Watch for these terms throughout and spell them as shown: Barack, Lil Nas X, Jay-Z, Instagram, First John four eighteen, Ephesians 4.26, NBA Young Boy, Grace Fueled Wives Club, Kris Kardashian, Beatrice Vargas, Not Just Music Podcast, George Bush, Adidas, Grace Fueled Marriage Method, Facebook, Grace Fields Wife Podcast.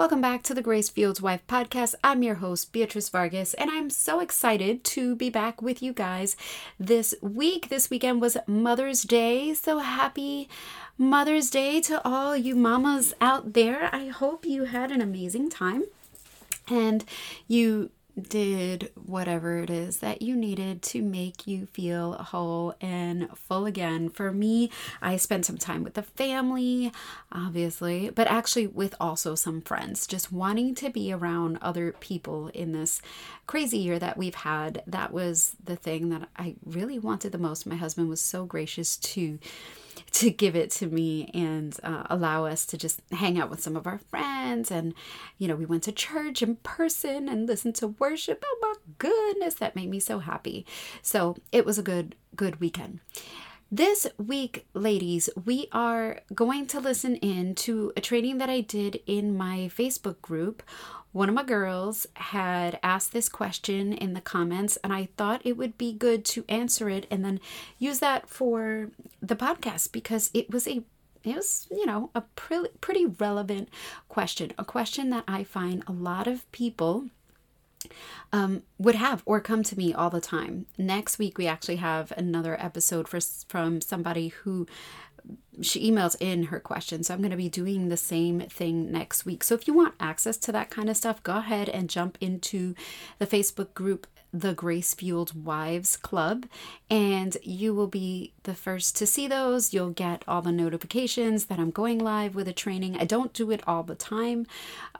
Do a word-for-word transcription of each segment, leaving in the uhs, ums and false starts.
Welcome back to the Grace Fields Wife Podcast. I'm your host, Beatrice Vargas, and I'm so excited to be back with you guys this week. This weekend was Mother's Day, so happy Mother's Day to all you mamas out there. I hope you had an amazing time and you did whatever it is that you needed to make you feel whole and full again. For me, I spent some time with the family, obviously, but actually with also some friends, just wanting to be around other people in this crazy year that we've had. That was the thing that I really wanted the most. My husband was so gracious to to give it to me and uh, allow us to just hang out with some of our friends. And, you know, we went to church in person and listened to worship. Oh my goodness, that made me so happy. So it was a good, good weekend. This week, ladies, we are going to listen in to a training that I did in my Facebook group. One of my girls had asked this question in the comments, and I thought it would be good to answer it and then use that for the podcast because it was a, it was, you know, a pre- pretty relevant question, a question that I find a lot of people um, would have or come to me all the time. Next week, we actually have another episode for, from somebody who she emails in her question. So I'm going to be doing the same thing next week. So if you want access to that kind of stuff, go ahead and jump into the Facebook group, the Grace Fueled Wives Club, and you will be the first to see those. You'll get all the notifications that I'm going live with a training. I don't do it all the time,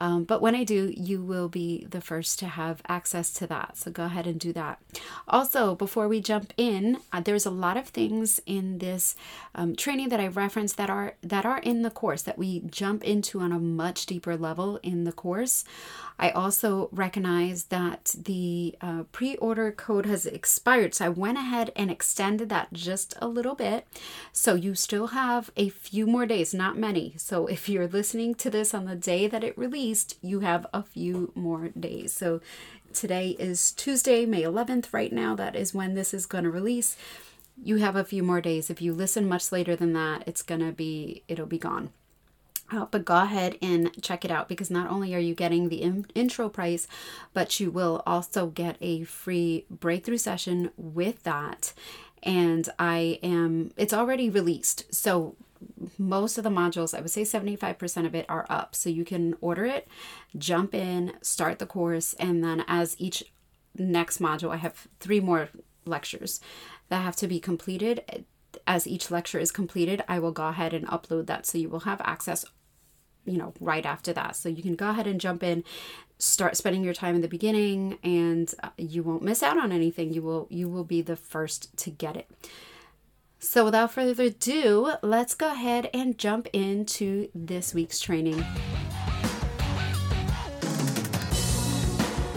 um, but when I do, you will be the first to have access to that. So go ahead and do that. Also, before we jump in, uh, there's a lot of things in this um, training that I referenced that are that are in the course that we jump into on a much deeper level in the course. I also recognize that the uh, pre-order code has expired, so I went ahead and extended that just a little bit. So you still have a few more days, not many. So if you're listening to this on the day that it released, you have a few more days. So today is Tuesday, May eleventh. Right now, that is when this is going to release. You have a few more days. If you listen much later than that, it's going to be, it'll be gone. Uh, but go ahead and check it out, because not only are you getting the in- intro price, but you will also get a free breakthrough session with that. And I am, it's already released. So most of the modules, I would say seventy-five percent of it, are up. So you can order it, jump in, start the course. And then as each next module, I have three more lectures that have to be completed. As each lecture is completed, I will go ahead and upload that. So you will have access, you know, right after that. So you can go ahead and jump in, start spending your time in the beginning, and you won't miss out on anything. You will, you will be the first to get it. So without further ado, let's go ahead and jump into this week's training.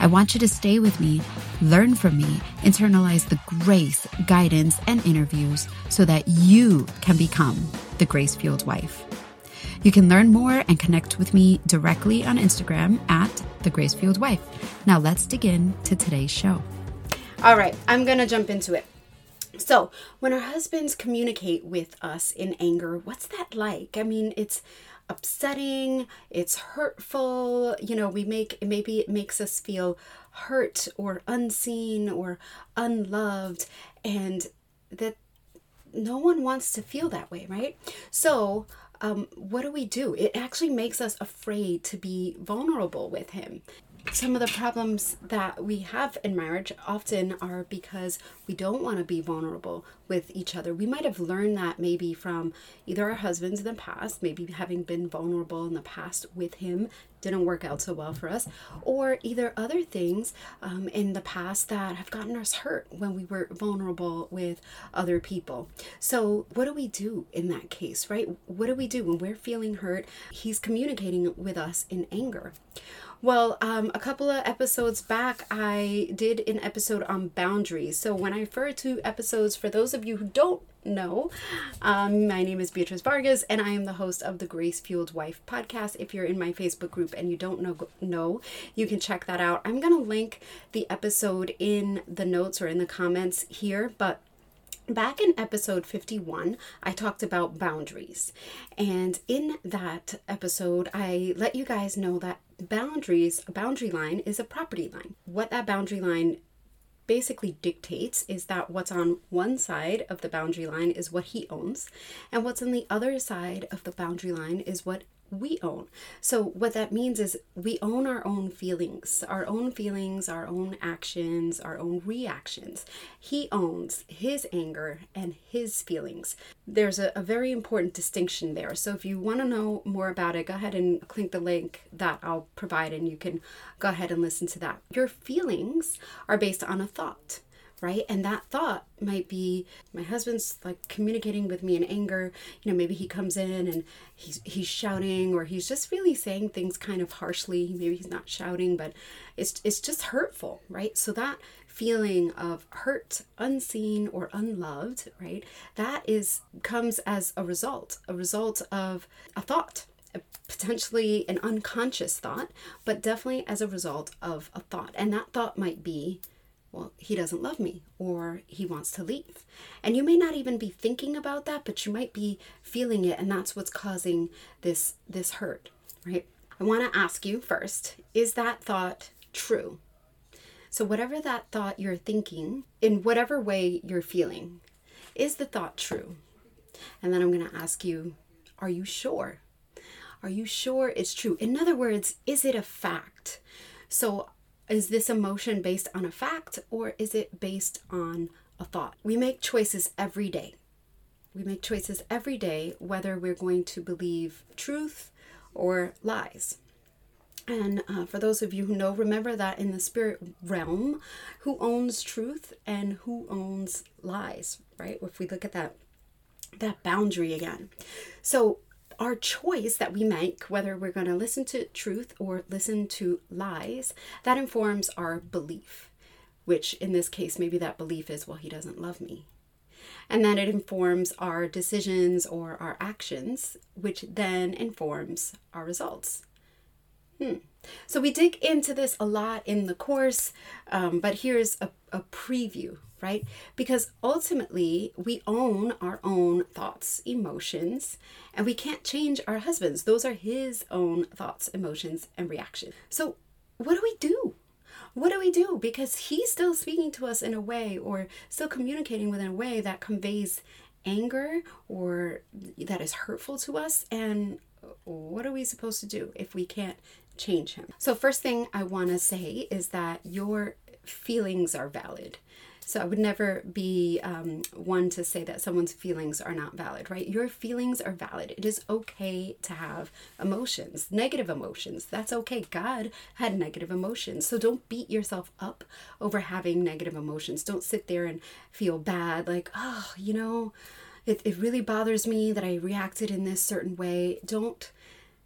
I want you to stay with me, learn from me, internalize the grace, guidance, and interviews so that you can become the Grace Fueled Wife. You can learn more and connect with me directly on Instagram at the Grace Fueled Wife. Now let's dig in to today's show. All right, I'm going to jump into it. So when our husbands communicate with us in anger, what's that like? I mean, it's upsetting, it's hurtful, you know, we make, maybe it makes us feel hurt or unseen or unloved, and that no one wants to feel that way, right? So um, what do we do? It actually makes us afraid to be vulnerable with him. some of the problems that we have in marriage often are because we don't want to be vulnerable with each other. We might have learned that maybe from either our husbands in the past, maybe having been vulnerable in the past with him didn't work out so well for us, or either other things um, in the past that have gotten us hurt when we were vulnerable with other people. So what do we do in that case, right? What do we do when we're feeling hurt? He's communicating with us in anger. Well, um, a couple of episodes back, I did an episode on boundaries. So when I refer to episodes, for those of you who don't know, um, my name is Beatrice Vargas, and I am the host of the Grace Fueled Wife Podcast. If you're in my Facebook group and you don't know, know, you can check that out. I'm going to link the episode in the notes or in the comments here, but back in episode fifty-one, I talked about boundaries. And in that episode, I let you guys know that boundaries, a boundary line is a property line. What that boundary line basically dictates is that what's on one side of the boundary line is what he owns, and what's on the other side of the boundary line is what we own. So what that means is we own our own feelings, our own feelings, our own actions, our own reactions. He owns his anger and his feelings. There's a, a very important distinction there. So if you want to know more about it, go ahead and click the link that I'll provide and you can go ahead and listen to that. Your feelings are based on a thought, right? And that thought might be, my husband's like communicating with me in anger. You know, maybe he comes in and he's he's shouting, or he's just really saying things kind of harshly. Maybe he's not shouting, but it's it's just hurtful, right? So that feeling of hurt, unseen or unloved, right? That is comes as a result, a result of a thought, potentially an unconscious thought, but definitely as a result of a thought. And that thought might be, well, he doesn't love me, or he wants to leave. And you may not even be thinking about that, but you might be feeling it, and that's what's causing this this hurt, right? I want to ask you first, is that thought true? So whatever that thought you're thinking, in whatever way you're feeling, is the thought true? And then I'm going to ask you, are you sure? Are you sure it's true? In other words, is it a fact? So is this emotion based on a fact, or is it based on a thought? We make choices every day. We make choices every day whether we're going to believe truth or lies. And uh, for those of you who know, remember that in the spirit realm, who owns truth and who owns lies, right? If we look at that, that boundary again. So our choice that we make, whether we're going to listen to truth or listen to lies, that informs our belief, which in this case, maybe that belief is, well, he doesn't love me. And then it informs our decisions or our actions, which then informs our results. Hmm. So we dig into this a lot in the course, um, but here's a, a preview, right? Because ultimately we own our own thoughts, emotions, and we can't change our husbands. Those are his own thoughts, emotions, and reactions. So what do we do? What do we do? Because he's still speaking to us in a way, or still communicating with in a way that conveys anger or that is hurtful to us. And what are we supposed to do if we can't change him? So first thing I want to say is that your feelings are valid. So I would never be um, one to say that someone's feelings are not valid, right? Your feelings are valid. It is okay to have emotions, negative emotions. That's okay. God had negative emotions. So don't beat yourself up over having negative emotions. Don't sit there and feel bad like, oh, you know, it, it really bothers me that I reacted in this certain way. Don't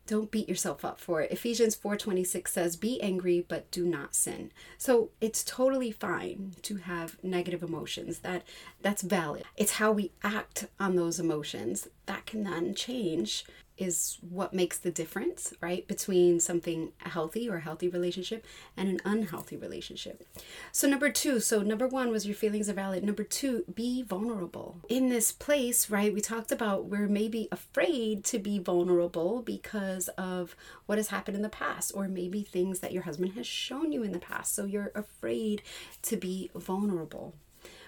Don't beat yourself up for it. Ephesians four twenty-six says, be angry, but do not sin. So it's totally fine to have negative emotions. That that's valid. It's how we act on those emotions that can then change, is what makes the difference, right? Between something healthy or healthy relationship and an unhealthy relationship. So number two, so number one was your feelings are valid. Number two, be vulnerable. In this place, right, we talked about we're maybe afraid to be vulnerable because of what has happened in the past, or maybe things that your husband has shown you in the past. So you're afraid to be vulnerable.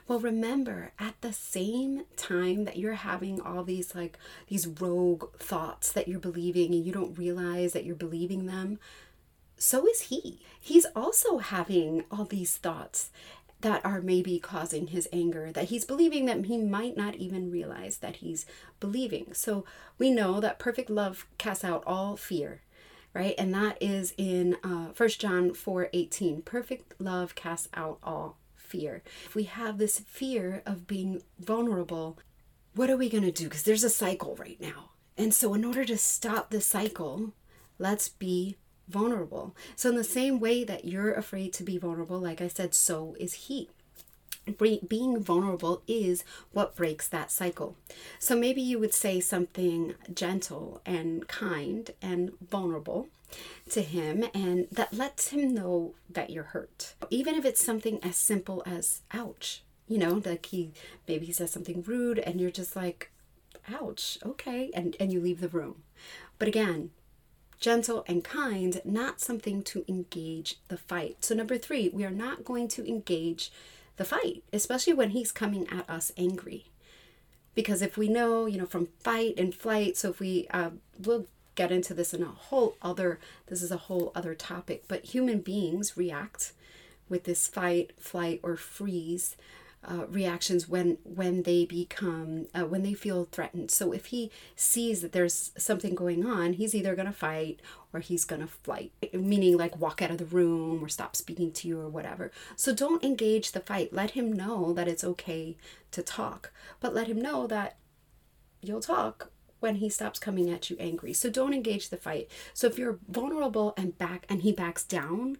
Well, remember, at the same time that you're having all these like these rogue thoughts that you're believing, and you don't realize that you're believing them, so is he. He's also having all these thoughts that are maybe causing his anger, that he's believing that he might not even realize that he's believing. So we know that perfect love casts out all fear, right? And that is in uh, First John four eighteen. Perfect love casts out all fear. If we have this fear of being vulnerable, what are we going to do? Because there's a cycle right now. And so in order to stop the cycle, let's be vulnerable. So in the same way that you're afraid to be vulnerable, like I said, so is he. Being vulnerable is what breaks that cycle. So maybe you would say something gentle and kind and vulnerable to him, and that lets him know that you're hurt. Even if it's something as simple as ouch, you know, like he maybe he says something rude and you're just like, ouch, okay, and, and you leave the room. But again, gentle and kind, not something to engage the fight. So number three, we are not going to engage the fight, especially when he's coming at us angry. Because if we know, you know, from fight and flight, so if we, uh, we'll get into this in a whole other, this is a whole other topic, but human beings react with this fight, flight, or freeze Uh, reactions when when they become uh, when they feel threatened. So if he sees that there's something going on, he's either going to fight or he's going to flight, meaning like walk out of the room or stop speaking to you or whatever. So don't engage the fight. Let him know that it's okay to talk, but let him know that you'll talk when he stops coming at you angry. So don't engage the fight. So if you're vulnerable and back and he backs down,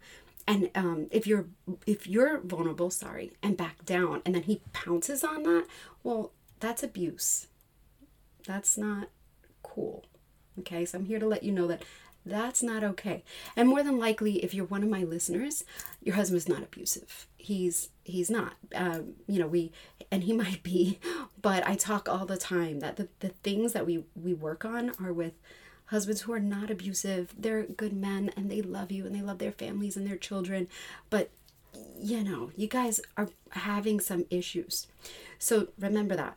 And um, if you're if you're vulnerable, sorry, and back down, and then he pounces on that, well, that's abuse. That's not cool. Okay, so I'm here to let you know that that's not okay. And more than likely, if you're one of my listeners, your husband's not abusive. He's he's not. Um, you know, we and he might be, but I talk all the time that the, the things that we we work on are with husbands who are not abusive. They're good men and they love you and they love their families and their children. But, you know, you guys are having some issues. So remember that.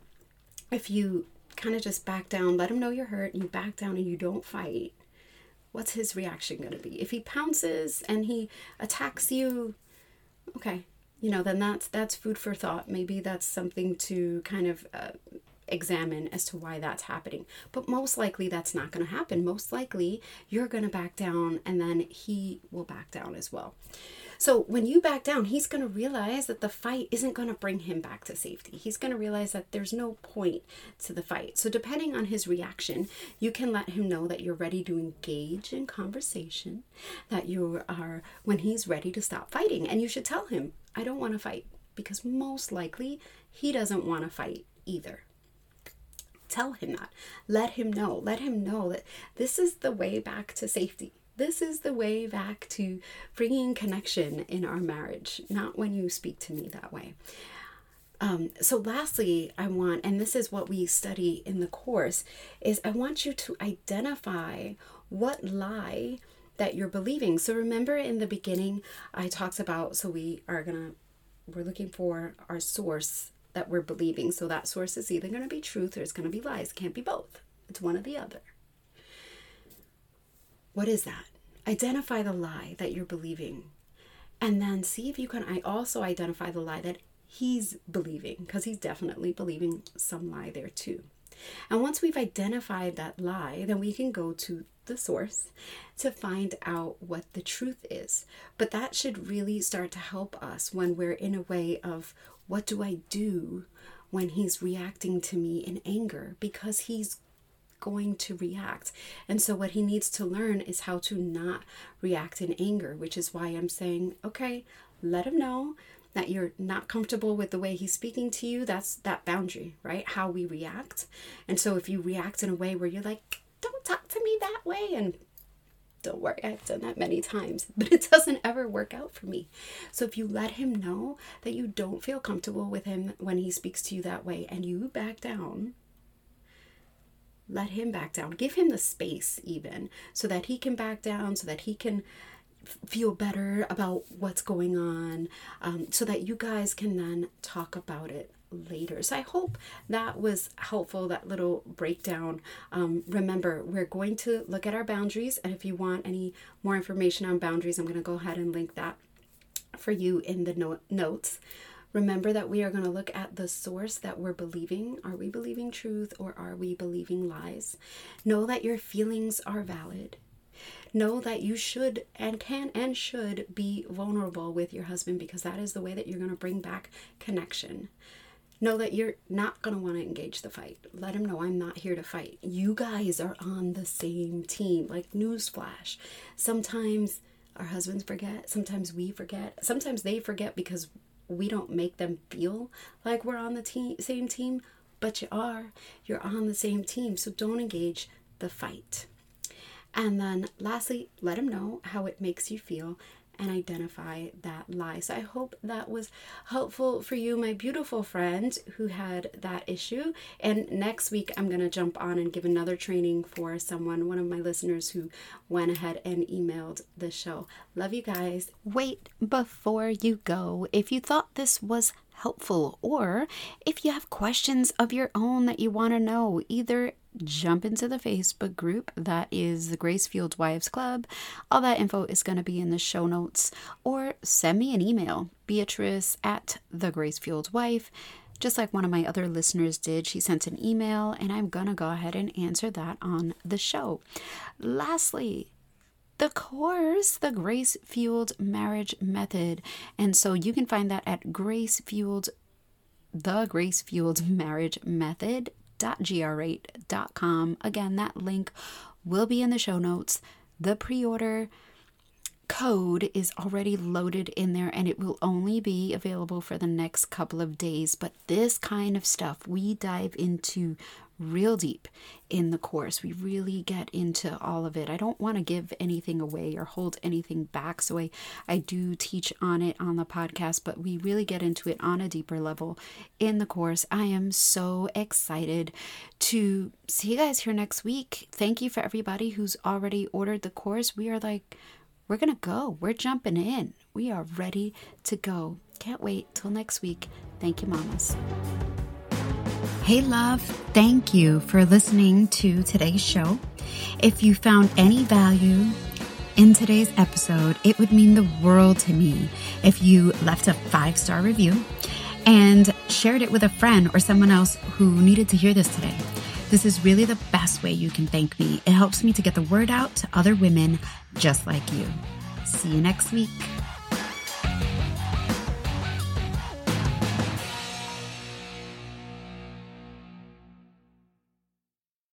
If you kind of just back down, let him know you're hurt, and you back down and you don't fight, what's his reaction going to be? If he pounces and he attacks you, okay, you know, then that's that's food for thought. Maybe that's something to kind of Uh, examine as to why that's happening. But most likely that's not going to happen. Most likely you're going to back down and then he will back down as well. So when you back down, he's going to realize that the fight isn't going to bring him back to safety. He's going to realize that there's no point to the fight. So depending on his reaction, you can let him know that you're ready to engage in conversation, that you are, when he's ready to stop fighting. And you should tell him, I don't want to fight, because most likely he doesn't want to fight either. Tell him that. Let him know. Let him know that this is the way back to safety. This is the way back to bringing connection in our marriage, not when you speak to me that way. Um, so lastly, I want, and this is what we study in the course, is I want you to identify what lie that you're believing. So remember in the beginning, I talked about, so we are gonna, we're looking for our source that we're believing. So that source is either going to be truth or it's going to be lies. It can't be both. It's one or the other. What is that? Identify the lie that you're believing, and then see if you can I also identify the lie that he's believing, because he's definitely believing some lie there too. And once we've identified that lie, then we can go to the source to find out what the truth is. But that should really start to help us when we're in a way of, what do I do when he's reacting to me in anger? Because he's going to react. And so what he needs to learn is how to not react in anger, which is why I'm saying, okay, let him know that you're not comfortable with the way he's speaking to you. That's that boundary, right? How we react. And so if you react in a way where you're like, don't talk to me that way, and don't worry, I've done that many times, but it doesn't ever work out for me. So if you let him know that you don't feel comfortable with him when he speaks to you that way, and you back down, let him back down. Give him the space even, so that he can back down, so that he can feel better about what's going on, um, so that you guys can then talk about it later. So I hope that was helpful, that little breakdown. Um, remember, we're going to look at our boundaries, and if you want any more information on boundaries, I'm going to go ahead and link that for you in the no- notes. Remember that we are going to look at the source that we're believing. Are we believing truth, or are we believing lies? Know that your feelings are valid. Know that you should and can and should be vulnerable with your husband, because that is the way that you're going to bring back connection. Know that you're not going to want to engage the fight. Let him know, I'm not here to fight. You guys are on the same team. Like, newsflash. Sometimes our husbands forget. Sometimes we forget. Sometimes they forget because we don't make them feel like we're on the te- same team, but you are. You're on the same team, so don't engage the fight. And then lastly, let him know how it makes you feel and identify that lie. So I hope that was helpful for you, my beautiful friend who had that issue. And next week, I'm going to jump on and give another training for someone, one of my listeners who went ahead and emailed the show. Love you guys. Wait, before you go, if you thought this was helpful, or if you have questions of your own that you want to know, either jump into the Facebook group that is the Grace Fields Wives Club. All that info is going to be in the show notes, or send me an email, Beatrice at the Grace Fields Wife. Just like one of my other listeners did, she sent an email, and I'm going to go ahead and answer that on the show. Lastly, the course, the Grace Fueled Marriage Method. And so you can find that at Grace Fueled, the Grace Fueled Marriage Method. dot g r eight dot com. Again, that link will be in the show notes. The pre-order code is already loaded in there, and it will only be available for the next couple of days. But this kind of stuff, we dive into real deep in the course. We really get into all of it. I don't want to give anything away or hold anything back, so I, I do teach on it on the podcast, but we really get into it on a deeper level in the course. I am so excited to see you guys here next week. Thank you for everybody who's already ordered the course. We are like, we're going to go. We're jumping in. We are ready to go. Can't wait till next week. Thank you, mamas. Hey, love. Thank you for listening to today's show. If you found any value in today's episode, it would mean the world to me if you left a five-star review and shared it with a friend or someone else who needed to hear this today. This is really the best way you can thank me. It helps me to get the word out to other women just like you. See you next week.